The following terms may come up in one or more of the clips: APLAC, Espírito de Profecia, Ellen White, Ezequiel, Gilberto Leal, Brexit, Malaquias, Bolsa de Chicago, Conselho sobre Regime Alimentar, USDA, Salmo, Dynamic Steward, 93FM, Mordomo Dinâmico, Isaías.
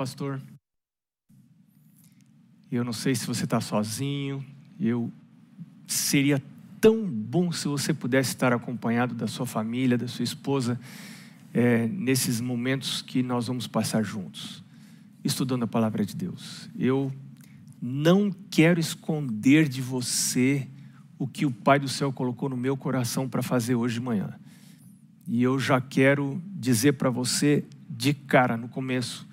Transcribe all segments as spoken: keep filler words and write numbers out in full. Pastor, eu não sei se você está sozinho, eu seria tão bom se você pudesse estar acompanhado da sua família, da sua esposa, é, nesses momentos que nós vamos passar juntos, estudando a palavra de Deus. Eu não quero esconder de você o que o Pai do Céu colocou no meu coração para fazer hoje de manhã. E eu já quero dizer para você de cara, no começo,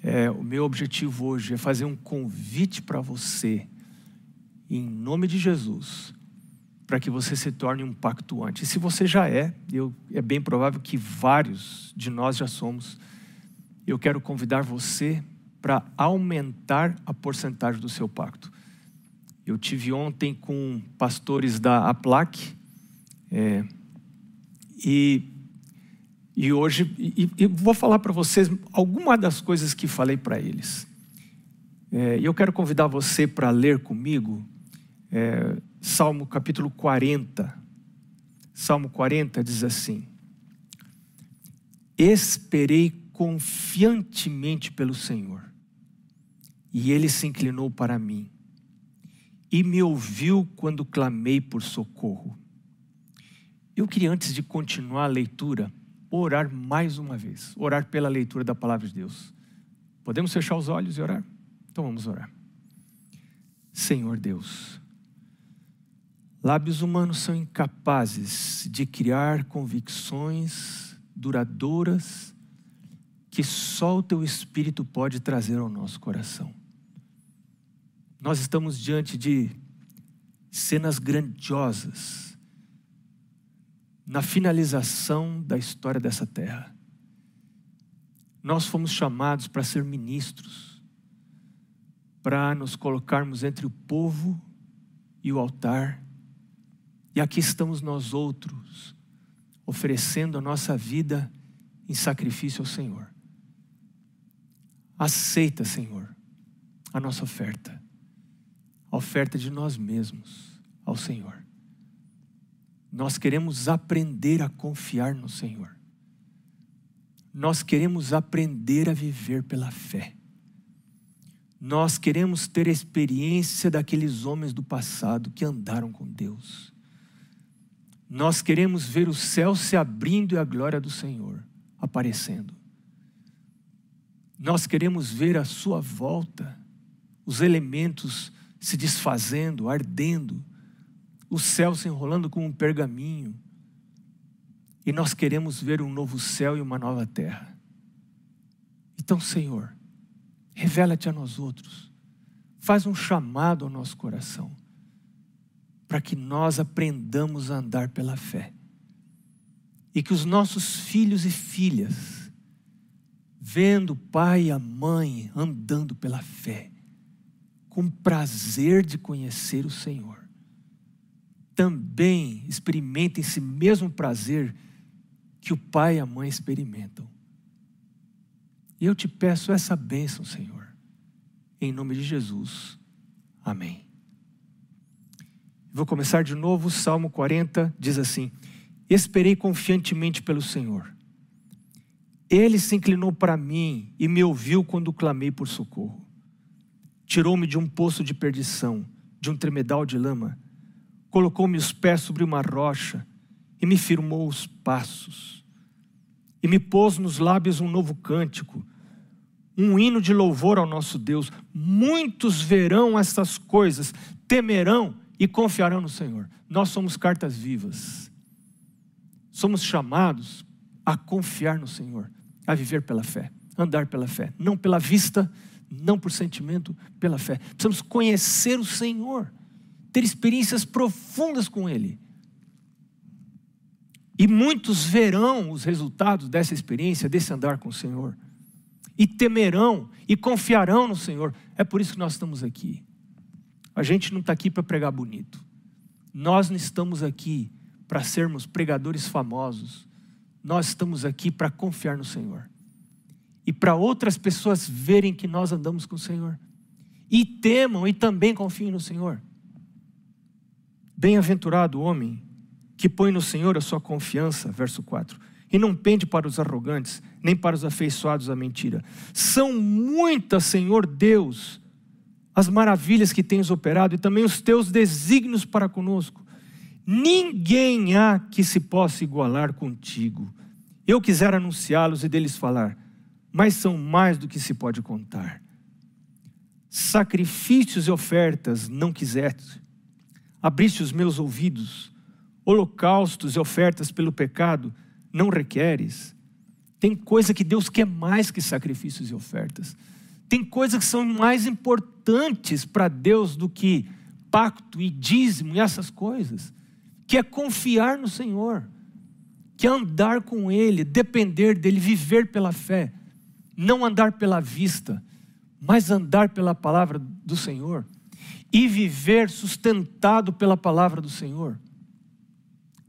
é, o meu objetivo hoje é fazer um convite para você, em nome de Jesus, para que você se torne um pactuante. E se você já é, eu, é bem provável que vários de nós já somos, eu quero convidar você para aumentar a porcentagem do seu pacto. Eu tive ontem com pastores da APLAC, é, e, e hoje e, e vou falar para vocês alguma das coisas que falei para eles. É, eu quero convidar você para ler comigo é, Salmo capítulo quarenta. Salmo quarenta diz assim: esperei confiantemente pelo Senhor, e Ele se inclinou para mim, e me ouviu quando clamei por socorro. Eu queria, antes de continuar a leitura, orar mais uma vez, orar pela leitura da palavra de Deus. Podemos fechar os olhos e orar? Então vamos orar. Senhor Deus, lábios humanos são incapazes de criar convicções duradouras que só o Teu Espírito pode trazer ao nosso coração. Nós estamos diante de cenas grandiosas na finalização da história dessa terra. Nós fomos chamados para ser ministros, para nos colocarmos entre o povo e o altar. E aqui estamos nós outros, oferecendo a nossa vida em sacrifício ao Senhor. Aceita, Senhor, a nossa oferta, a oferta de nós mesmos ao Senhor. Nós queremos aprender a confiar no Senhor. Nós queremos aprender a viver pela fé. Nós queremos ter a experiência daqueles homens do passado que andaram com Deus. Nós queremos ver o céu se abrindo e a glória do Senhor aparecendo. Nós queremos ver a sua volta, os elementos se desfazendo, ardendo, o céu se enrolando como um pergaminho. E nós queremos ver um novo céu e uma nova terra. Então, Senhor, revela-te a nós outros, faz um chamado ao nosso coração, para que nós aprendamos a andar pela fé. E que os nossos filhos e filhas, vendo o pai e a mãe andando pela fé, com prazer de conhecer o Senhor, também experimentem esse mesmo prazer que o pai e a mãe experimentam. E eu te peço essa bênção, Senhor, em nome de Jesus. Amém. Vou começar de novo. Salmo quarenta diz assim: esperei confiantemente pelo Senhor. Ele se inclinou para mim e me ouviu quando clamei por socorro. Tirou-me de um poço de perdição, de um tremedal de lama. Colocou-me os pés sobre uma rocha e me firmou os passos. E me pôs nos lábios um novo cântico, um hino de louvor ao nosso Deus. Muitos verão estas coisas, temerão e confiarão no Senhor. Nós somos cartas vivas. Somos chamados a confiar no Senhor, a viver pela fé, andar pela fé. Não pela vista, não por sentimento, pela fé. Precisamos conhecer o Senhor, ter experiências profundas com Ele. E muitos verão os resultados dessa experiência, desse andar com o Senhor. E temerão e confiarão no Senhor. É por isso que nós estamos aqui. A gente não está aqui para pregar bonito. Nós não estamos aqui para sermos pregadores famosos. Nós estamos aqui para confiar no Senhor. E para outras pessoas verem que nós andamos com o Senhor. E temam e também confiem no Senhor. Bem-aventurado o homem que põe no Senhor a sua confiança, verso quatro, e não pende para os arrogantes, nem para os afeiçoados à mentira. São muitas, Senhor Deus, as maravilhas que tens operado e também os teus desígnios para conosco. Ninguém há que se possa igualar contigo. Eu quisera anunciá-los e deles falar, mas são mais do que se pode contar. Sacrifícios e ofertas não quiseste. Abriste os meus ouvidos. Holocaustos e ofertas pelo pecado não requeres. Tem coisa que Deus quer mais que sacrifícios e ofertas. Tem coisas que são mais importantes para Deus do que pacto e dízimo e essas coisas. Que é confiar no Senhor. Que é andar com Ele, depender dEle, viver pela fé. Não andar pela vista, mas andar pela palavra do Senhor. E viver sustentado pela palavra do Senhor.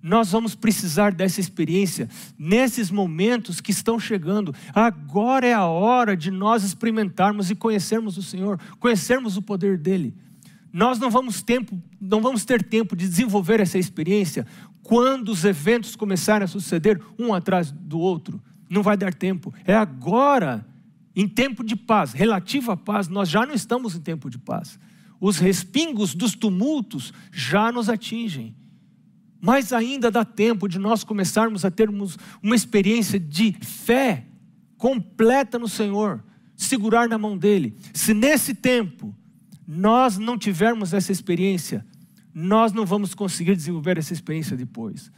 Nós vamos precisar dessa experiência nesses momentos que estão chegando. Agora é a hora de nós experimentarmos e conhecermos o Senhor, conhecermos o poder dEle. Nós não vamos, tempo, não vamos ter tempo de desenvolver essa experiência quando os eventos começarem a suceder um atrás do outro. Não vai dar tempo. É agora, em tempo de paz, relativo à paz, nós já não estamos em tempo de paz. Os respingos dos tumultos já nos atingem. Mas ainda dá tempo de nós começarmos a termos uma experiência de fé completa no Senhor, segurar na mão dEle. Se nesse tempo nós não tivermos essa experiência, nós não vamos conseguir desenvolver essa experiência depois.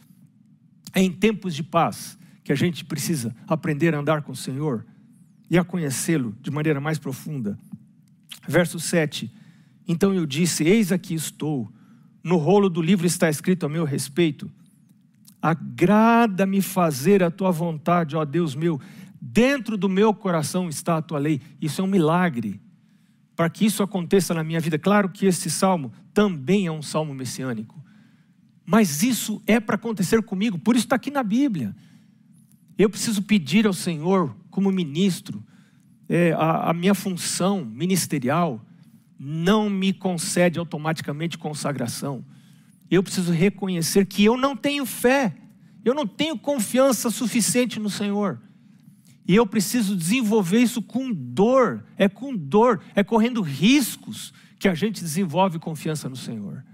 É em tempos de paz que a gente precisa aprender a andar com o Senhor e a conhecê-lo de maneira mais profunda. Verso sete. Então eu disse, eis aqui estou. No rolo do livro está escrito a meu respeito. Agrada-me fazer a tua vontade, ó Deus meu. Dentro do meu coração está a tua lei. Isso é um milagre. Para que isso aconteça na minha vida. Claro que este salmo também é um salmo messiânico. Mas isso é para acontecer comigo. Por isso está aqui na Bíblia. Eu preciso pedir ao Senhor, como ministro, é, a, a minha função ministerial não me concede automaticamente consagração. Eu preciso reconhecer que eu não tenho fé, eu não tenho confiança suficiente no Senhor. E eu preciso desenvolver isso com dor, é com dor, é correndo riscos que a gente desenvolve confiança no Senhor.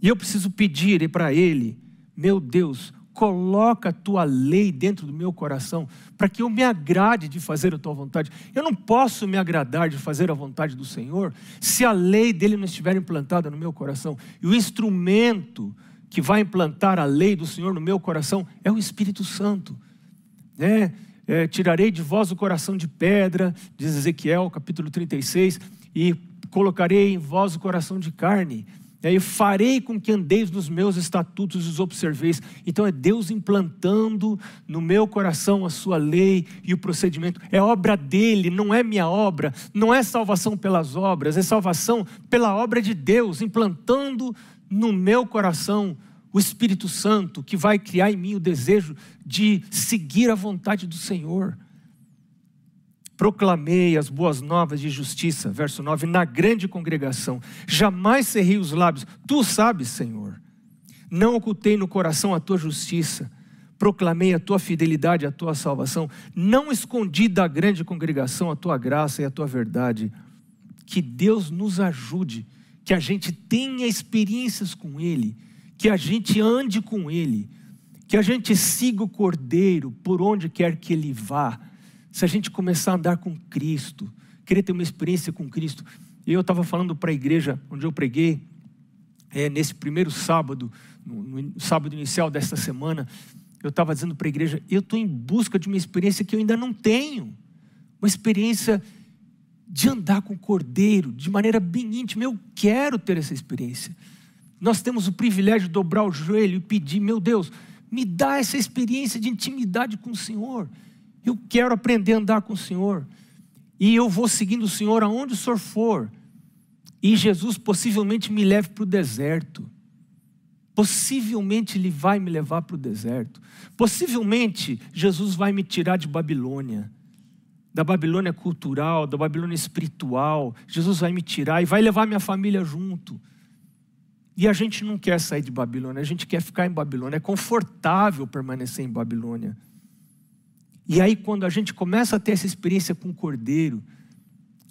E eu preciso pedir para Ele, meu Deus, coloca a tua lei dentro do meu coração, para que eu me agrade de fazer a tua vontade. Eu não posso me agradar de fazer a vontade do Senhor se a lei dele não estiver implantada no meu coração. E o instrumento que vai implantar a lei do Senhor no meu coração é o Espírito Santo. É, é, tirarei de vós o coração de pedra, diz Ezequiel, capítulo trinta e seis, e colocarei em vós o coração de carne. Eu farei com que andeis nos meus estatutos e os observeis. Então é Deus implantando no meu coração a sua lei e o procedimento. É obra dele, não é minha obra. Não é salvação pelas obras, é salvação pela obra de Deus. Implantando no meu coração o Espírito Santo que vai criar em mim o desejo de seguir a vontade do Senhor. Proclamei as boas novas de justiça, verso nove, na grande congregação. Jamais cerrei os lábios. Tu sabes, Senhor. Não ocultei no coração a tua justiça. Proclamei a tua fidelidade, a tua salvação. Não escondi da grande congregação a tua graça e a tua verdade. Que Deus nos ajude, que a gente tenha experiências com Ele, que a gente ande com Ele, que a gente siga o Cordeiro por onde quer que Ele vá. Se a gente começar a andar com Cristo, querer ter uma experiência com Cristo. Eu estava falando para a igreja onde eu preguei, é, nesse primeiro sábado, no, no sábado inicial desta semana, eu estava dizendo para a igreja, eu estou em busca de uma experiência que eu ainda não tenho. Uma experiência de andar com o Cordeiro, de maneira bem íntima. Eu quero ter essa experiência. Nós temos o privilégio de dobrar o joelho e pedir, meu Deus, me dá essa experiência de intimidade com o Senhor. Eu quero aprender a andar com o Senhor. E eu vou seguindo o Senhor aonde o Senhor for. E Jesus possivelmente me leve para o deserto. Possivelmente Ele vai me levar para o deserto. Possivelmente Jesus vai me tirar de Babilônia. Da Babilônia cultural, da Babilônia espiritual. Jesus vai me tirar e vai levar minha família junto. E a gente não quer sair de Babilônia, a gente quer ficar em Babilônia. É confortável permanecer em Babilônia. E aí, quando a gente começa a ter essa experiência com o Cordeiro,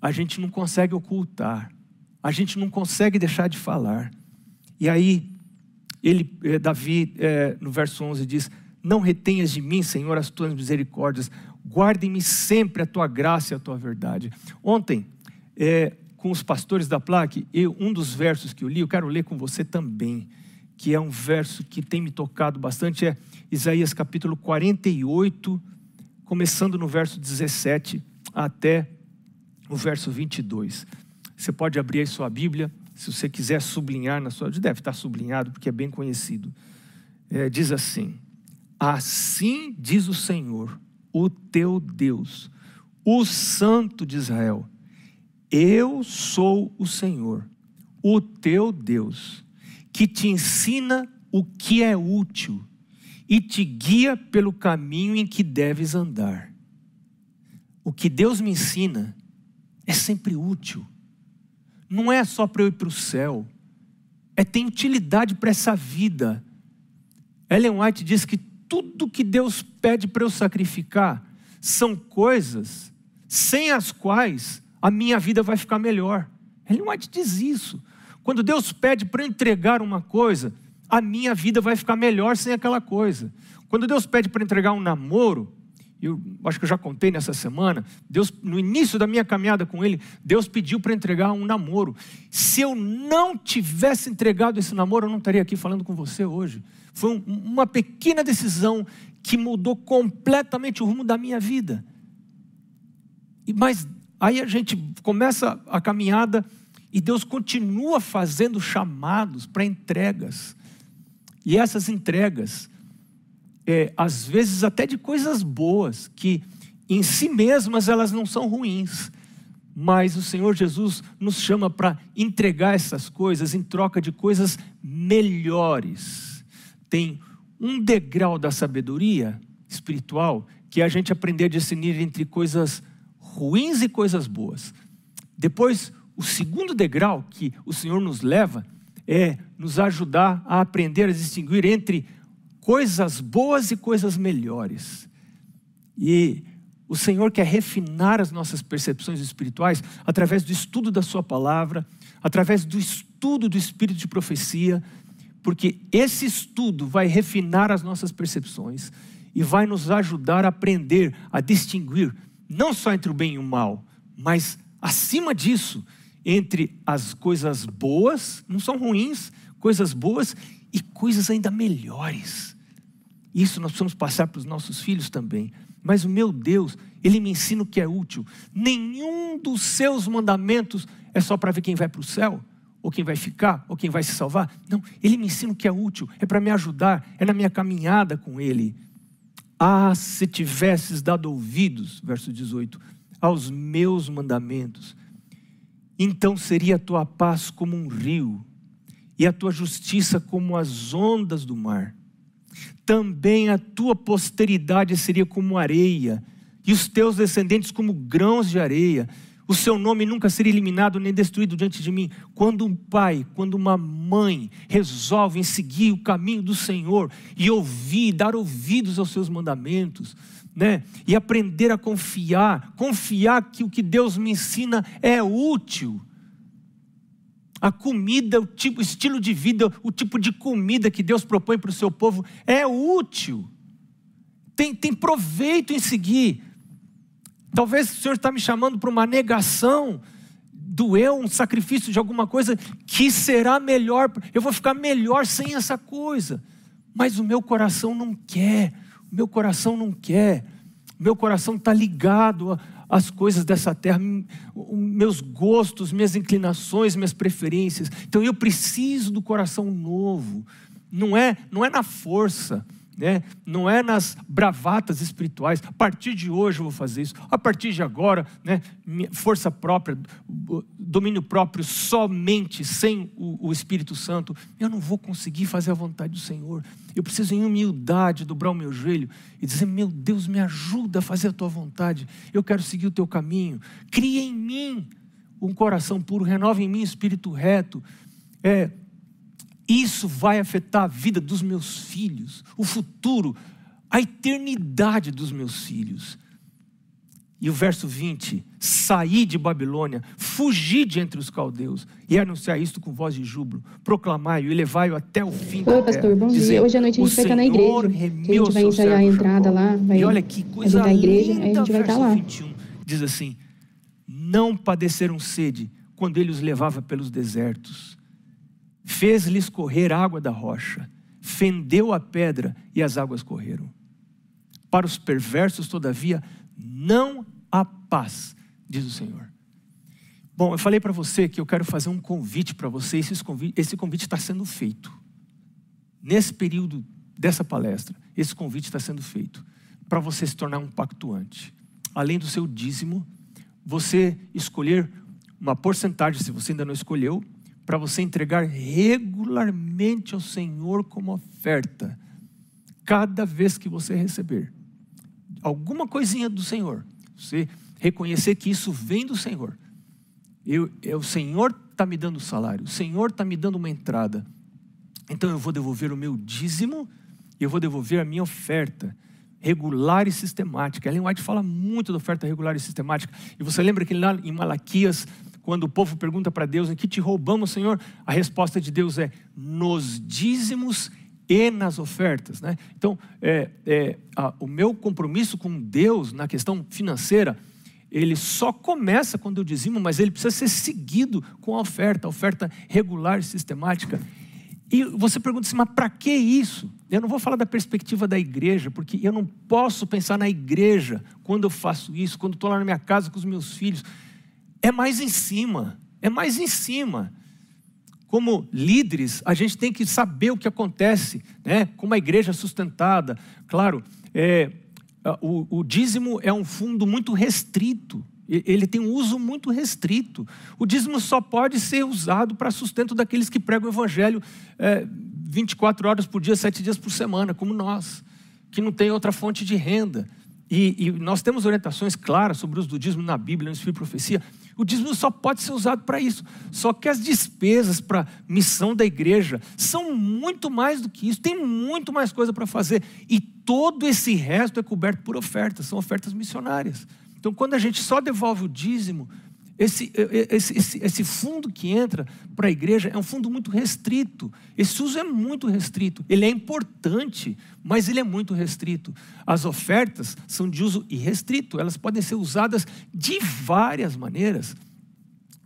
a gente não consegue ocultar, a gente não consegue deixar de falar. E aí, ele, Davi, é, no verso onze, diz: não retenhas de mim, Senhor, as tuas misericórdias, guarde-me sempre a tua graça e a tua verdade. Ontem, é, com os pastores da APLAC, eu, um dos versos que eu li, eu quero ler com você também, que é um verso que tem me tocado bastante, é Isaías capítulo quarenta e oito, começando no verso dezessete até o verso vinte e dois. Você pode abrir aí sua Bíblia, se você quiser sublinhar na sua... Deve estar sublinhado, porque é bem conhecido. É, diz assim: assim diz o Senhor, o teu Deus, o Santo de Israel: eu sou o Senhor, o teu Deus, que te ensina o que é útil e te guia pelo caminho em que deves andar. O que Deus me ensina é sempre útil. Não é só para eu ir para o céu, é ter utilidade para essa vida. Ellen White diz que tudo que Deus pede para eu sacrificar são coisas sem as quais a minha vida vai ficar melhor. Ellen White diz isso. Quando Deus pede para eu entregar uma coisa, a minha vida vai ficar melhor sem aquela coisa. Quando Deus pede para entregar um namoro, eu acho que eu já contei nessa semana, Deus, no início da minha caminhada com Ele, Deus pediu para entregar um namoro. Se eu não tivesse entregado esse namoro, eu não estaria aqui falando com você hoje. Foi um, uma pequena decisão que mudou completamente o rumo da minha vida. E, mas aí a gente começa a caminhada e Deus continua fazendo chamados para entregas. E essas entregas... É, às vezes até de coisas boas, que em si mesmas elas não são ruins, mas o Senhor Jesus nos chama para entregar essas coisas em troca de coisas melhores. Tem um degrau da sabedoria espiritual que é a gente aprender a discernir entre coisas ruins e coisas boas. Depois, o segundo degrau que o Senhor nos leva é nos ajudar a aprender a distinguir entre coisas boas e coisas melhores. E o Senhor quer refinar as nossas percepções espirituais através do estudo da sua palavra, através do estudo do Espírito de Profecia, porque esse estudo vai refinar as nossas percepções e vai nos ajudar a aprender a distinguir não só entre o bem e o mal, mas acima disso, entre as coisas boas, não são ruins, coisas boas e coisas ainda melhores. Isso nós precisamos passar para os nossos filhos também. Mas o meu Deus, Ele me ensina o que é útil. Nenhum dos seus mandamentos é só para ver quem vai para o céu, ou quem vai ficar, ou quem vai se salvar. Não, Ele me ensina o que é útil, é para me ajudar, é na minha caminhada com Ele. Ah, se tivesses dado ouvidos, verso dezoito, aos meus mandamentos, então seria a tua paz como um rio, e a tua justiça como as ondas do mar. Também a tua posteridade seria como areia, e os teus descendentes como grãos de areia. O seu nome nunca seria eliminado nem destruído diante de mim. Quando um pai, quando uma mãe resolvem seguir o caminho do Senhor e ouvir, dar ouvidos aos seus mandamentos, né? E aprender a confiar, confiar que o que Deus me ensina é útil. A comida, o tipo, o estilo de vida, o tipo de comida que Deus propõe para o seu povo é útil. Tem, tem proveito em seguir. Talvez o Senhor está me chamando para uma negação do eu, um sacrifício de alguma coisa que será melhor. Eu vou ficar melhor sem essa coisa. Mas o meu coração não quer. O meu coração não quer. O meu coração está ligado a... as coisas dessa terra, meus gostos, minhas inclinações, minhas preferências. Então eu preciso do coração novo. Não é, não é na força, né? Não é nas bravatas espirituais. A partir de hoje eu vou fazer isso. A partir de agora, né? Força própria, domínio próprio, somente sem o, o Espírito Santo. Eu não vou conseguir fazer a vontade do Senhor. Eu preciso em humildade dobrar o meu joelho e dizer: meu Deus, me ajuda a fazer a tua vontade. Eu quero seguir o teu caminho. Cria em mim um coração puro, renova em mim um espírito reto. É, Isso vai afetar a vida dos meus filhos, o futuro, a eternidade dos meus filhos. E o verso vinte, saí de Babilônia, fugi de entre os caldeus, e anunciar isto com voz de júbilo, proclamai-o e levai-o até o fim da terra. Oi, pastor, bom dia. Hoje à noite a gente vai estar na igreja, a gente vai ensaiar a entrada lá, vai ajudar a igreja, aí a gente vai estar lá. vinte e um, diz assim, não padeceram sede quando ele os levava pelos desertos. Fez-lhes correr água da rocha, fendeu a pedra e as águas correram. Para os perversos, todavia, não há paz, diz o Senhor. Bom, eu falei para você que eu quero fazer um convite para você, esse convite está sendo feito. Nesse período dessa palestra, esse convite está sendo feito para você se tornar um pactuante. Além do seu dízimo, você escolher uma porcentagem, se você ainda não escolheu, para você entregar regularmente ao Senhor como oferta, cada vez que você receber alguma coisinha do Senhor, você reconhecer que isso vem do Senhor. Eu, eu, o Senhor está me dando o salário, o Senhor está me dando uma entrada, então eu vou devolver o meu dízimo, eu vou devolver a minha oferta regular e sistemática. Ellen White fala muito da oferta regular e sistemática, e você lembra que lá em Malaquias, quando o povo pergunta para Deus, em que te roubamos, Senhor? A resposta de Deus é, nos dízimos e nas ofertas, né? Então, é, é, a, o meu compromisso com Deus na questão financeira, ele só começa quando eu dizimo, mas ele precisa ser seguido com a oferta, a oferta regular e sistemática. E você pergunta assim, mas para que isso? Eu não vou falar da perspectiva da igreja, porque eu não posso pensar na igreja quando eu faço isso, quando estou lá na minha casa com os meus filhos. É mais em cima, é mais em cima. Como líderes, a gente tem que saber o que acontece, né? Como a igreja sustentada. Claro, é, o, o dízimo é um fundo muito restrito, ele tem um uso muito restrito. O dízimo só pode ser usado para sustento daqueles que pregam o evangelho é, vinte e quatro horas por dia, sete dias por semana, como nós, que não tem outra fonte de renda. E, e nós temos orientações claras sobre o uso do dízimo na Bíblia, no Espírito de Profecia. O dízimo só pode ser usado para isso. Só que as despesas para a missão da igreja são muito mais do que isso. Tem muito mais coisa para fazer. E todo esse resto é coberto por ofertas. São ofertas missionárias. Então, quando a gente só devolve o dízimo, esse, esse, esse, esse fundo que entra para a igreja é um fundo muito restrito. Esse uso é muito restrito. Ele é importante, mas ele é muito restrito. As ofertas são de uso irrestrito, elas podem ser usadas de várias maneiras.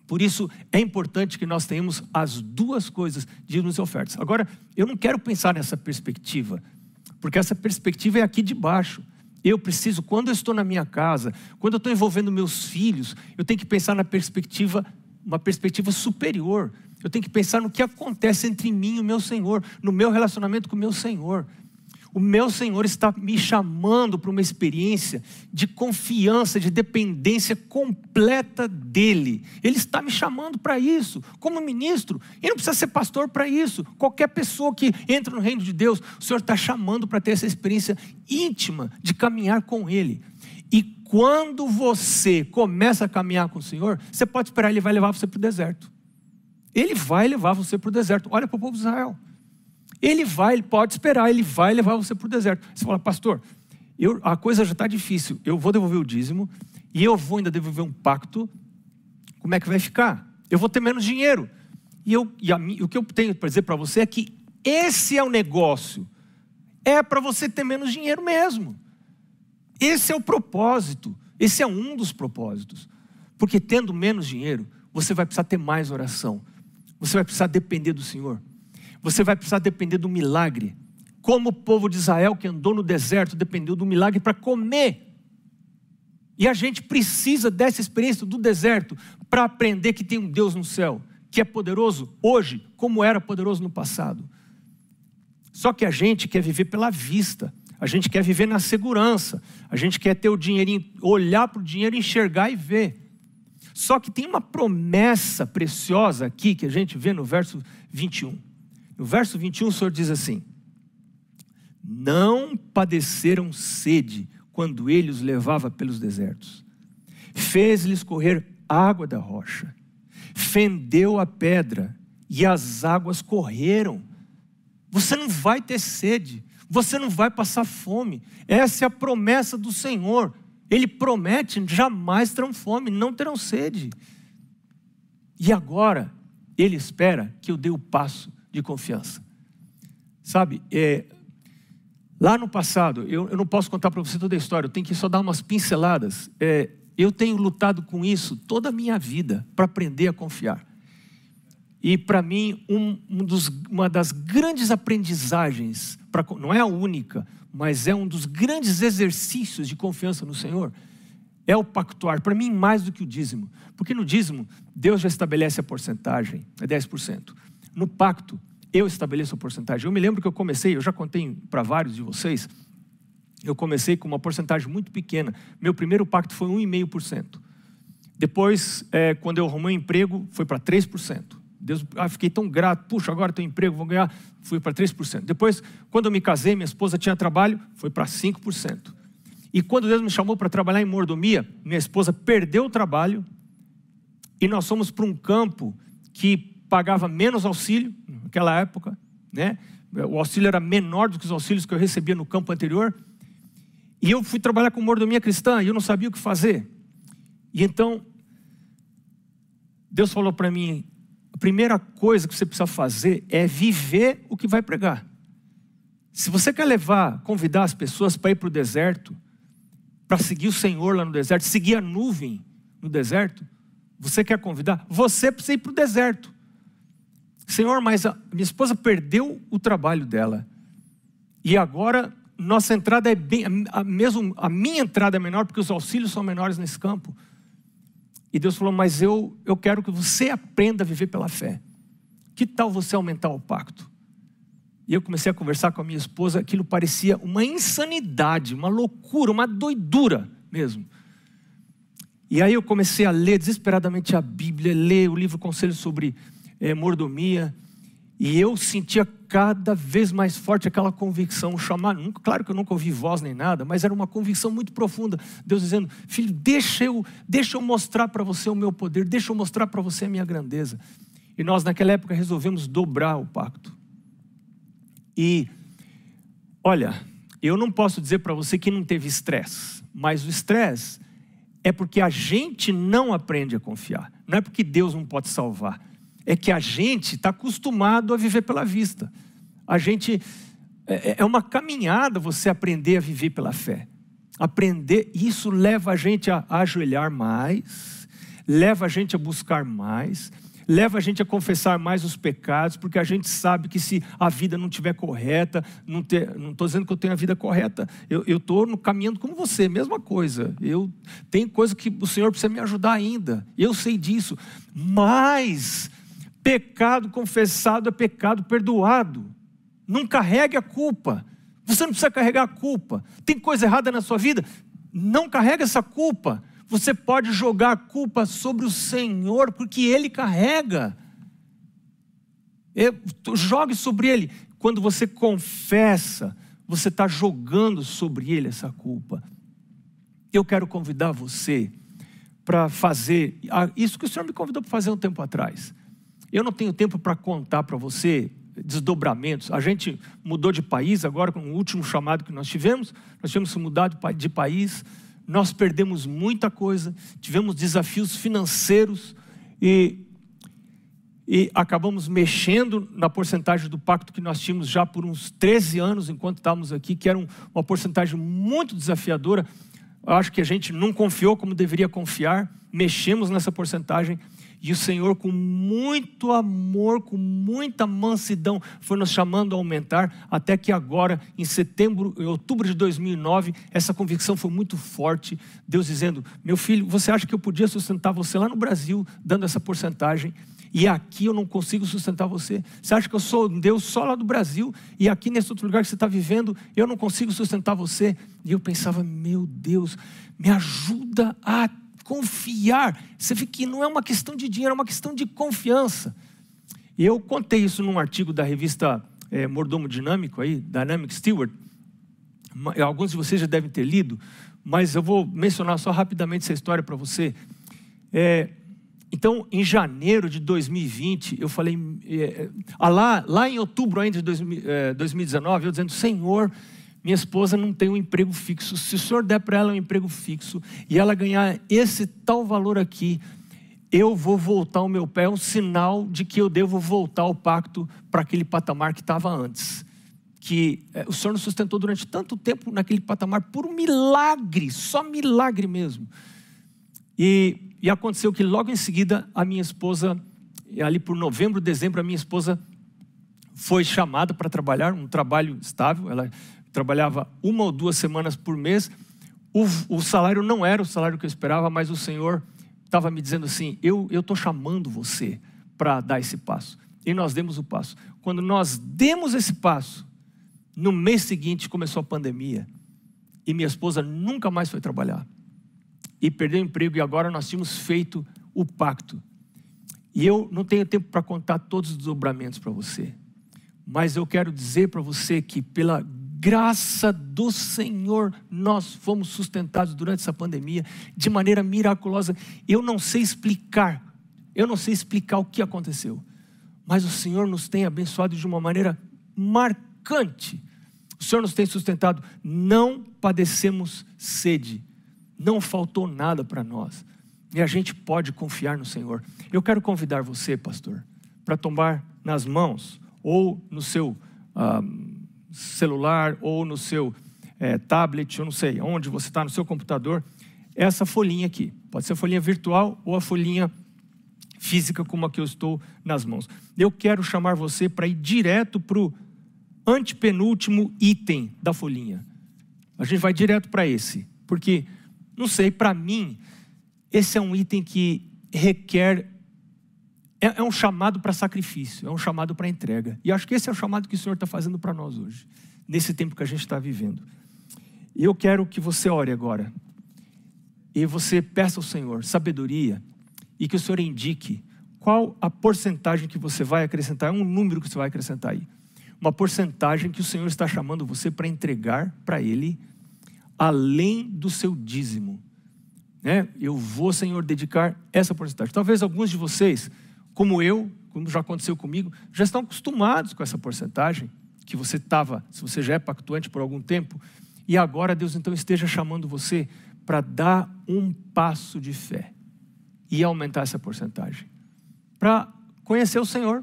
Por isso é importante que nós tenhamos as duas coisas, dízimos e ofertas. Agora, eu não quero pensar nessa perspectiva, porque essa perspectiva é aqui de baixo. Eu preciso, quando eu estou na minha casa, quando eu estou envolvendo meus filhos, eu tenho que pensar na perspectiva, uma perspectiva superior. Eu tenho que pensar no que acontece entre mim e o meu Senhor, no meu relacionamento com o meu Senhor. O meu Senhor está me chamando para uma experiência de confiança, de dependência completa dEle. Ele está me chamando para isso, como ministro. E não precisa ser pastor para isso. Qualquer pessoa que entra no reino de Deus, o Senhor está chamando para ter essa experiência íntima de caminhar com Ele. E quando você começa a caminhar com o Senhor, você pode esperar, Ele vai levar você para o deserto. Ele vai levar você para o deserto. Olha para o povo de Israel. Ele vai, ele pode esperar, ele vai levar você para o deserto. Você fala, pastor, eu, a coisa já está difícil, eu vou devolver o dízimo e eu vou ainda devolver um pacto, como é que vai ficar? Eu vou ter menos dinheiro. E, eu, e a, o que eu tenho para dizer para você é que esse é o negócio, é para você ter menos dinheiro mesmo. Esse é o propósito, esse é um dos propósitos. Porque tendo menos dinheiro, você vai precisar ter mais oração, você vai precisar depender do Senhor. Você vai precisar depender do milagre. Como o povo de Israel que andou no deserto dependeu do milagre para comer. E a gente precisa dessa experiência do deserto para aprender que tem um Deus no céu, que é poderoso hoje, como era poderoso no passado. Só que a gente quer viver pela vista. A gente quer viver na segurança. A gente quer ter o dinheirinho, olhar para o dinheiro, enxergar e ver. Só que tem uma promessa preciosa aqui que a gente vê no verso vinte e um. No verso vinte e um, o Senhor diz assim, não padeceram sede quando ele os levava pelos desertos. Fez-lhes correr água da rocha, fendeu a pedra e as águas correram. Você não vai ter sede. Você não vai passar fome. Essa é a promessa do Senhor. Ele promete, jamais terão fome, não terão sede. E agora, Ele espera que eu dê o passo de confiança. Sabe, é, lá no passado, eu, eu não posso contar para você toda a história, eu tenho que só dar umas pinceladas. É, eu tenho lutado com isso toda a minha vida, para aprender a confiar. E para mim, um, um dos, uma das grandes aprendizagens, pra, não é a única, mas é um dos grandes exercícios de confiança no Senhor, é o pactuar, para mim mais do que o dízimo. Porque no dízimo, Deus já estabelece a porcentagem, é dez por cento. No pacto, eu estabeleço a porcentagem. Eu me lembro que eu comecei, eu já contei para vários de vocês, eu comecei com uma porcentagem muito pequena. Meu primeiro pacto foi um vírgula cinco por cento. Depois, é, quando eu arrumei um emprego, foi para três por cento. Deus, ah, fiquei tão grato, puxa, agora tenho emprego, vou ganhar, fui para três por cento. Depois, quando eu me casei, minha esposa tinha trabalho, foi para cinco por cento. E quando Deus me chamou para trabalhar em mordomia, minha esposa perdeu o trabalho e nós fomos para um campo que pagava menos auxílio, naquela época, né? O auxílio era menor do que os auxílios que eu recebia no campo anterior. E eu fui trabalhar com mordomia cristã e eu não sabia o que fazer. E então, Deus falou para mim, a primeira coisa que você precisa fazer é viver o que vai pregar. Se você quer levar, convidar as pessoas para ir para o deserto, para seguir o Senhor lá no deserto, seguir a nuvem no deserto, você quer convidar, você precisa ir para o deserto. Senhor, mas a minha esposa perdeu o trabalho dela. E agora, nossa entrada é bem... A, mesmo, a minha entrada é menor, porque os auxílios são menores nesse campo. E Deus falou, mas eu, eu quero que você aprenda a viver pela fé. Que tal você aumentar o pacto? E eu comecei a conversar com a minha esposa, aquilo parecia uma insanidade, uma loucura, uma doidura mesmo. E aí eu comecei a ler desesperadamente a Bíblia, ler o livro Conselho sobre é, Mordomia. E eu sentia cada vez mais forte aquela convicção, chamar, claro que eu nunca ouvi voz nem nada, mas era uma convicção muito profunda, Deus dizendo, filho, deixa eu, deixa eu mostrar para você o meu poder, deixa eu mostrar para você a minha grandeza. E nós naquela época resolvemos dobrar o pacto. E olha, eu não posso dizer para você que não teve estresse, mas o estresse é porque a gente não aprende a confiar, não é porque Deus não pode salvar. É que a gente está acostumado a viver pela vista. A gente... É uma caminhada você aprender a viver pela fé. Aprender... Isso leva a gente a ajoelhar mais. Leva a gente a buscar mais. Leva a gente a confessar mais os pecados. Porque a gente sabe que se a vida não estiver correta... Não estou dizendo que eu tenho a vida correta. Eu estou caminhando como você. Mesma coisa. Eu tenho coisa que o Senhor precisa me ajudar ainda. Eu sei disso. Mas... Pecado confessado é pecado perdoado. Não carregue a culpa. Você não precisa carregar a culpa. Tem coisa errada na sua vida? Não carrega essa culpa. Você pode jogar a culpa sobre o Senhor, porque Ele carrega. Jogue sobre Ele. Quando você confessa, você está jogando sobre Ele essa culpa. Eu quero convidar você para fazer isso que o Senhor me convidou para fazer um tempo atrás. Eu não tenho tempo para contar para você desdobramentos. A gente mudou de país agora, com o último chamado que nós tivemos. Nós tivemos que mudar de país. Nós perdemos muita coisa. Tivemos desafios financeiros. E, e acabamos mexendo na porcentagem do pacto que nós tínhamos já por uns treze anos, enquanto estávamos aqui, que era um, uma porcentagem muito desafiadora. Acho que a gente não confiou como deveria confiar. Mexemos nessa porcentagem. E o Senhor, com muito amor, com muita mansidão, foi nos chamando a aumentar, até que agora, em setembro, em outubro de dois mil e nove, essa convicção foi muito forte. Deus dizendo, meu filho, você acha que eu podia sustentar você lá no Brasil, dando essa porcentagem, e aqui eu não consigo sustentar você? Você acha que eu sou Deus só lá do Brasil, e aqui nesse outro lugar que você está vivendo, eu não consigo sustentar você? E eu pensava, meu Deus, me ajuda a confiar. Você vê que não é uma questão de dinheiro, é uma questão de confiança. E eu contei isso num artigo da revista é, Mordomo Dinâmico, aí, Dynamic Steward. Alguns de vocês já devem ter lido, mas eu vou mencionar só rapidamente essa história para você. É, Então, em janeiro de dois mil e vinte, eu falei... É, lá, lá em outubro ainda de dois mil e dezenove, eu dizendo, Senhor, minha esposa não tem um emprego fixo. Se o Senhor der para ela um emprego fixo e ela ganhar esse tal valor aqui, eu vou voltar o meu pé, um sinal de que eu devo voltar ao pacto para aquele patamar que estava antes. Que é, o Senhor nos sustentou durante tanto tempo naquele patamar por um milagre, só milagre mesmo. E... E aconteceu que logo em seguida a minha esposa, ali por novembro, dezembro, a minha esposa foi chamada para trabalhar, um trabalho estável. Ela trabalhava uma ou duas semanas por mês. O, o salário não era o salário que eu esperava, mas o Senhor estava me dizendo assim, eu estou chamando você para dar esse passo. E nós demos o passo. Quando nós demos esse passo, no mês seguinte começou a pandemia e minha esposa nunca mais foi trabalhar. E perdeu o emprego, e agora nós tínhamos feito o pacto. E eu não tenho tempo para contar todos os desdobramentos para você, mas eu quero dizer para você que pela graça do Senhor, nós fomos sustentados durante essa pandemia de maneira miraculosa. Eu não sei explicar, eu não sei explicar o que aconteceu, mas o Senhor nos tem abençoado de uma maneira marcante. O Senhor nos tem sustentado, não padecemos sede. Não faltou nada para nós. E a gente pode confiar no Senhor. Eu quero convidar você, pastor, para tomar nas mãos, ou no seu ah, celular, ou no seu eh, tablet, eu não sei, onde você está, no seu computador, essa folhinha aqui. Pode ser a folhinha virtual ou a folhinha física, como a que eu estou nas mãos. Eu quero chamar você para ir direto para o antepenúltimo item da folhinha. A gente vai direto para esse, porque... Não sei, para mim, esse é um item que requer, é, é um chamado para sacrifício, é um chamado para entrega. E acho que esse é o chamado que o Senhor está fazendo para nós hoje, nesse tempo que a gente está vivendo. E eu quero que você ore agora, e você peça ao Senhor sabedoria, e que o Senhor indique qual a porcentagem que você vai acrescentar, um número que você vai acrescentar aí. Uma porcentagem que o Senhor está chamando você para entregar para Ele, além do seu dízimo, né? Eu vou, Senhor, dedicar essa porcentagem. Talvez alguns de vocês, como eu, como já aconteceu comigo, já estão acostumados com essa porcentagem que você estava, se você já é pactuante por algum tempo, e agora Deus então esteja chamando você para dar um passo de fé e aumentar essa porcentagem, para conhecer o Senhor.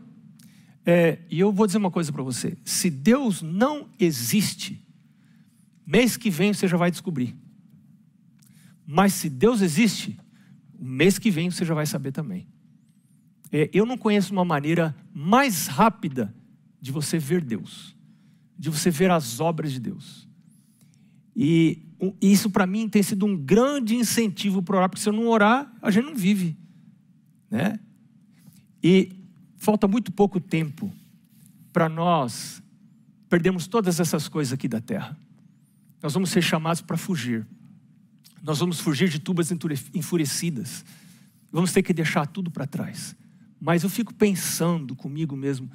É, e eu vou dizer uma coisa para você, se Deus não existe, mês que vem você já vai descobrir. Mas se Deus existe, mês que vem você já vai saber também. É, eu não conheço uma maneira mais rápida de você ver Deus, de você ver as obras de Deus. E um, isso para mim tem sido um grande incentivo para orar, porque se eu não orar, a gente não vive, né? E falta muito pouco tempo para nós perdermos todas essas coisas aqui da terra. Nós vamos ser chamados para fugir. Nós vamos fugir de tubas enfurecidas. Vamos ter que deixar tudo para trás. Mas eu fico pensando comigo mesmo,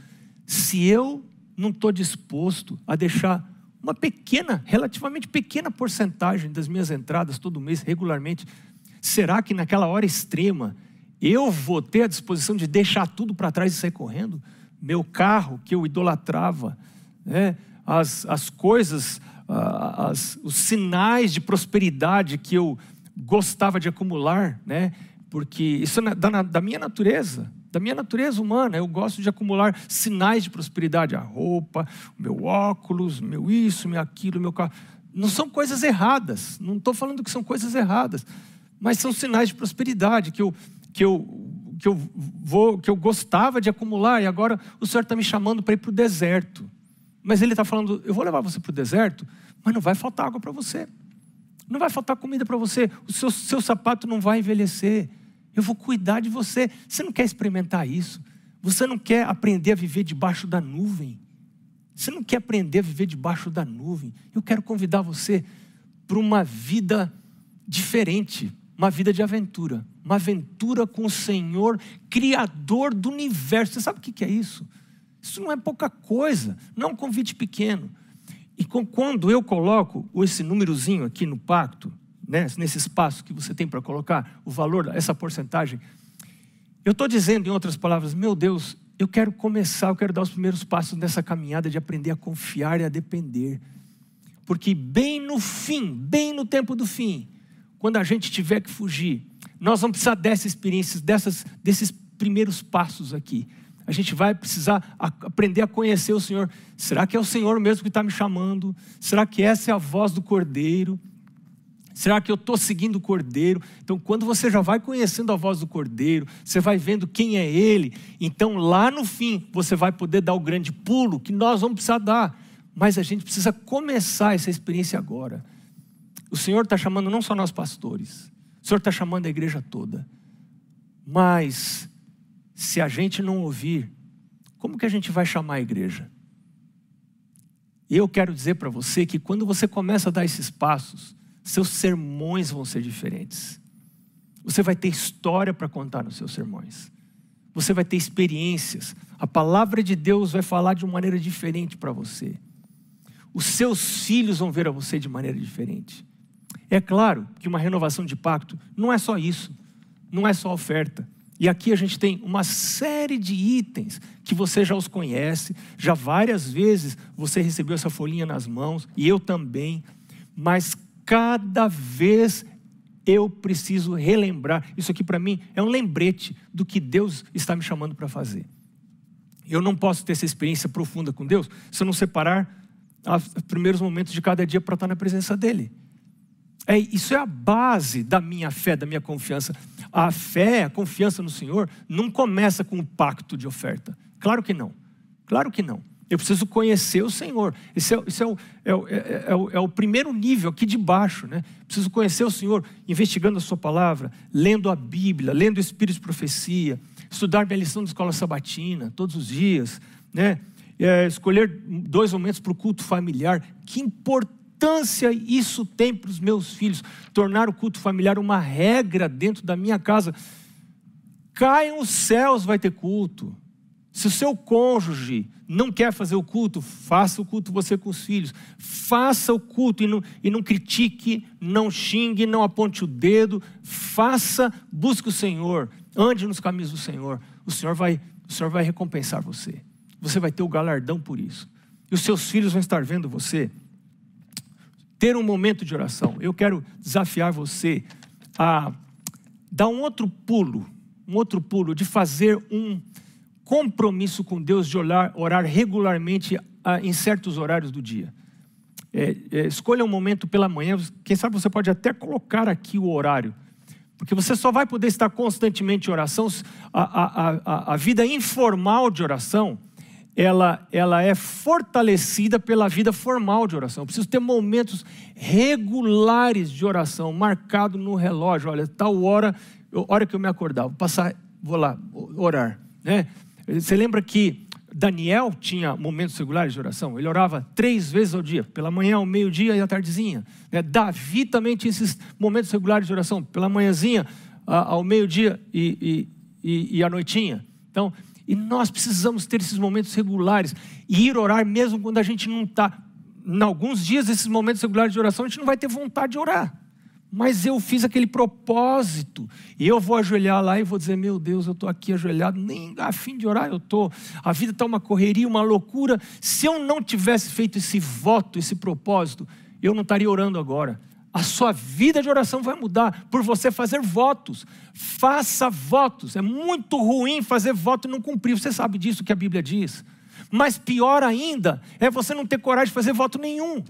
se eu não estou disposto a deixar uma pequena, relativamente pequena porcentagem das minhas entradas todo mês, regularmente, será que naquela hora extrema eu vou ter a disposição de deixar tudo para trás e sair correndo? Meu carro que eu idolatrava, né? as, as coisas... As, os sinais de prosperidade que eu gostava de acumular, né? Porque isso é da, da minha natureza, da minha natureza humana. Eu gosto de acumular sinais de prosperidade, a roupa, o meu óculos, meu isso, meu aquilo, meu carro. Não são coisas erradas, não estou falando que são coisas erradas, mas são sinais de prosperidade que eu, que eu, que eu, vou, que eu gostava de acumular, e agora o Senhor está me chamando para ir para o deserto. Mas Ele está falando, eu vou levar você para o deserto, mas não vai faltar água para você. Não vai faltar comida para você. O seu, seu sapato não vai envelhecer. Eu vou cuidar de você. Você não quer experimentar isso? Você não quer aprender a viver debaixo da nuvem? Você não quer aprender a viver debaixo da nuvem? Eu quero convidar você para uma vida diferente. Uma vida de aventura. Uma aventura com o Senhor, Criador do universo. Você sabe o que é isso? Isso não é pouca coisa, não é um convite pequeno. E com, quando eu coloco esse númerozinho aqui no pacto, né, nesse espaço que você tem para colocar o valor, essa porcentagem, Eu estou dizendo, em outras palavras, meu Deus, eu quero começar, eu quero dar os primeiros passos nessa caminhada de aprender a confiar e a depender. Porque bem no fim, bem no tempo do fim, quando a gente tiver que fugir, nós vamos precisar dessas experiências, dessas, desses primeiros passos aqui. A gente vai precisar aprender a conhecer o Senhor. Será que é o Senhor mesmo que está me chamando? Será que essa é a voz do Cordeiro? Será que eu estou seguindo o Cordeiro? Então, quando você já vai conhecendo a voz do Cordeiro, você vai vendo quem é Ele. Então, lá no fim, você vai poder dar o grande pulo que nós vamos precisar dar. Mas a gente precisa começar essa experiência agora. O Senhor está chamando não só nós pastores. O Senhor está chamando a igreja toda. Mas, se a gente não ouvir, como que a gente vai chamar a igreja? Eu quero dizer para você que quando você começa a dar esses passos, seus sermões vão ser diferentes. Você vai ter história para contar nos seus sermões. Você vai ter experiências. A palavra de Deus vai falar de uma maneira diferente para você. Os seus filhos vão ver a você de maneira diferente. É claro que uma renovação de pacto não é só isso. Não é só oferta. E aqui a gente tem uma série de itens que você já os conhece. Já várias vezes você recebeu essa folhinha nas mãos. E eu também. Mas cada vez eu preciso relembrar. Isso aqui para mim é um lembrete do que Deus está me chamando para fazer. Eu não posso ter essa experiência profunda com Deus se eu não separar os primeiros momentos de cada dia para estar na presença dEle. É, isso é a base da minha fé, da minha confiança. A fé, a confiança no Senhor não começa com o pacto de oferta. Claro que não. Claro que não. Eu preciso conhecer o Senhor. Esse é, esse é, o, é, o, é, o, é o primeiro nível aqui de baixo, né? Preciso conhecer o Senhor, investigando a sua palavra, lendo a Bíblia, lendo o Espírito de Profecia, estudar minha lição da escola sabatina todos os dias, né? É, escolher dois momentos para o culto familiar. Que importância isso tem para os meus filhos? Tornar o culto familiar uma regra dentro da minha casa. Caiam os céus, vai ter culto. Se o seu cônjuge não quer fazer o culto, faça o culto você com os filhos. Faça o culto e não, e não critique, não xingue, não aponte o dedo. Faça, busque o Senhor, ande nos caminhos do Senhor. O Senhor vai, o Senhor vai recompensar você. Você vai ter o galardão por isso. E os seus filhos vão estar vendo você. Ter um momento de oração. Eu quero desafiar você a dar um outro pulo, um outro pulo de fazer um compromisso com Deus de orar, orar regularmente a, em certos horários do dia. É, é, escolha um momento pela manhã, quem sabe você pode até colocar aqui o horário, porque você só vai poder estar constantemente em oração. A, a, a, a vida informal de oração, ela, ela é fortalecida pela vida formal de oração. Eu preciso ter momentos regulares de oração, marcado no relógio. Olha, tal hora, hora que eu me acordar, vou passar, vou lá, orar, né? Você lembra que Daniel tinha momentos regulares de oração? Ele orava três vezes ao dia, pela manhã, ao meio-dia e à tardezinha. Davi também tinha esses momentos regulares de oração, pela manhãzinha, ao meio-dia e, e, e à noitinha. Então, e nós precisamos ter esses momentos regulares e ir orar mesmo quando a gente não está. Em alguns dias, esses momentos regulares de oração, a gente não vai ter vontade de orar. Mas eu fiz aquele propósito, e eu vou ajoelhar lá e vou dizer, meu Deus, eu estou aqui ajoelhado, nem a fim de orar eu estou. A vida está uma correria, uma loucura. Se eu não tivesse feito esse voto, esse propósito, eu não estaria orando agora. A sua vida de oração vai mudar por você fazer votos. Faça votos. É muito ruim fazer voto e não cumprir. Você sabe disso que a Bíblia diz. Mas pior ainda é você não ter coragem de fazer voto nenhum.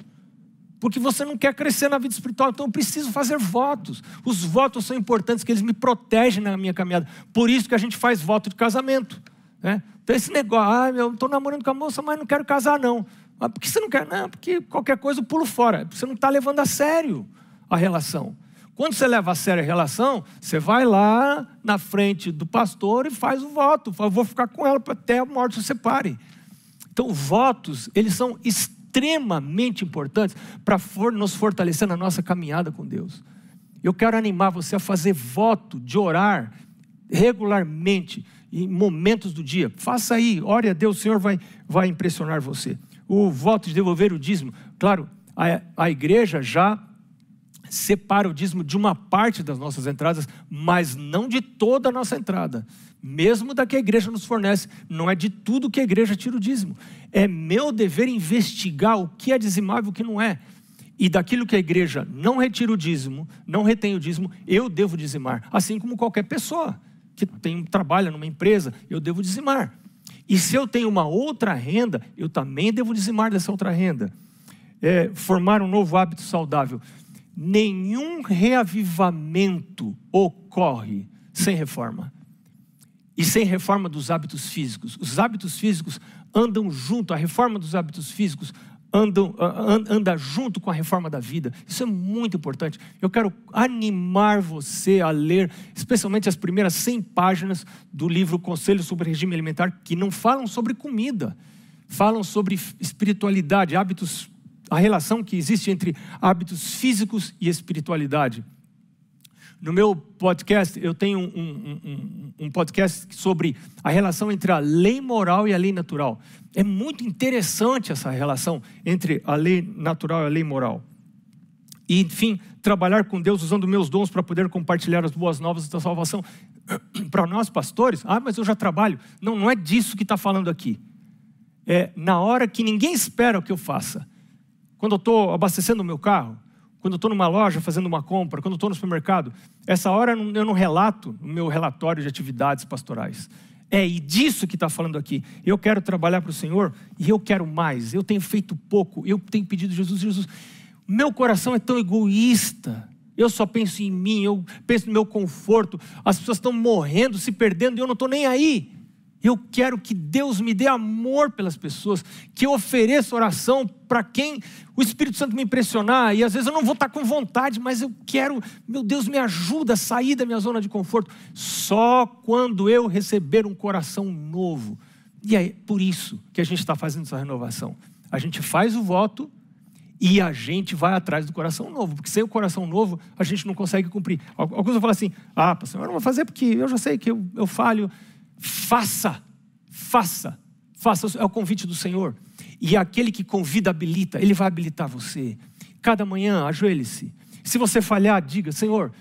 Porque você não quer crescer na vida espiritual. Então eu preciso fazer votos. Os votos são importantes, que eles me protegem na minha caminhada. Por isso que a gente faz voto de casamento, né? Então esse negócio, ah, eu estou namorando com a moça, mas não quero casar não. Mas por que você não quer? Não, porque qualquer coisa eu pulo fora. Você não está levando a sério a relação. Quando você leva a sério a relação, você vai lá na frente do pastor e faz o voto. Fala, vou ficar com ela até a morte se separe. Então votos, eles são extremamente extremamente importantes para for, nos fortalecer na nossa caminhada com Deus. Eu quero animar você a fazer voto de orar regularmente em momentos do dia. Faça aí, ore a Deus, o Senhor vai, vai impressionar você. O voto de devolver o dízimo, claro, a, a igreja já separa o dízimo de uma parte das nossas entradas, mas não de toda a nossa entrada. Mesmo da que a igreja nos fornece, não é de tudo que a igreja tira o dízimo. É meu dever investigar o que é dizimável e o que não é. E daquilo que a igreja não retira o dízimo, não retém o dízimo, eu devo dizimar. Assim como qualquer pessoa que tem, trabalha numa empresa, eu devo dizimar. E se eu tenho uma outra renda, eu também devo dizimar dessa outra renda. É, formar um novo hábito saudável. Nenhum reavivamento ocorre sem reforma. E sem reforma dos hábitos físicos. Os hábitos físicos andam junto, a reforma dos hábitos físicos andam, anda junto com a reforma da vida. Isso é muito importante. Eu quero animar você a ler, especialmente as primeiras cem páginas do livro Conselho sobre Regime Alimentar, que não falam sobre comida, falam sobre espiritualidade, hábitos, a relação que existe entre hábitos físicos e espiritualidade. No meu podcast, eu tenho um, um, um, um podcast sobre a relação entre a lei moral e a lei natural. É muito interessante essa relação entre a lei natural e a lei moral. E, enfim, trabalhar com Deus usando meus dons para poder compartilhar as boas novas da salvação. Para nós, pastores, ah, mas eu já trabalho. Não, não é disso que está falando aqui. É na hora que ninguém espera o que eu faça. Quando eu estou abastecendo o meu carro, quando eu estou numa loja fazendo uma compra, quando eu estou no supermercado, essa hora eu não relato o meu relatório de atividades pastorais. É e disso que está falando aqui. Eu quero trabalhar para o Senhor e eu quero mais. Eu tenho feito pouco, eu tenho pedido a Jesus, Jesus, meu coração é tão egoísta. Eu só penso em mim, eu penso no meu conforto. As pessoas estão morrendo, se perdendo e eu não estou nem aí. Eu quero que Deus me dê amor pelas pessoas, que eu ofereça oração para quem o Espírito Santo me impressionar. E às vezes eu não vou estar com vontade, mas eu quero, meu Deus, me ajuda a sair da minha zona de conforto. Só quando eu receber um coração novo. E é por isso que a gente está fazendo essa renovação. A gente faz o voto e a gente vai atrás do coração novo. Porque sem o coração novo, a gente não consegue cumprir. Alguns vão falar assim, ah, pastor, eu não vou fazer porque eu já sei que eu, eu falho. Faça, faça, faça, é o convite do Senhor. E aquele que convida habilita, ele vai habilitar você. Cada manhã, ajoelhe-se. Se você falhar, diga, Senhor,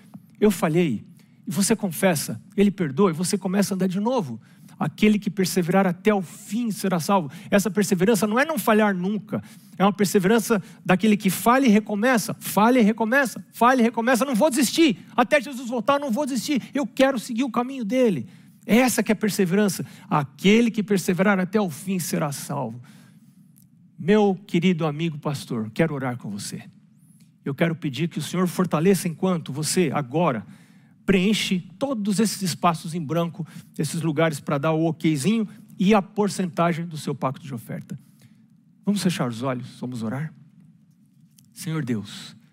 eu falhei. E você confessa, ele perdoa e você começa a andar de novo. Aquele que perseverar até o fim será salvo. Essa perseverança não é não falhar nunca. É uma perseverança daquele que falha e recomeça. Falha e recomeça, falha e recomeça. Não vou desistir, até Jesus voltar não vou desistir. Eu quero seguir o caminho dele. Essa que é a perseverança. Aquele que perseverar até o fim será salvo. Meu querido amigo pastor, quero orar com você. Eu quero pedir que o Senhor fortaleça enquanto você, agora, preenche todos esses espaços em branco, esses lugares para dar o okzinho e a porcentagem do seu pacto de oferta. Vamos fechar os olhos, vamos orar? Senhor Deus,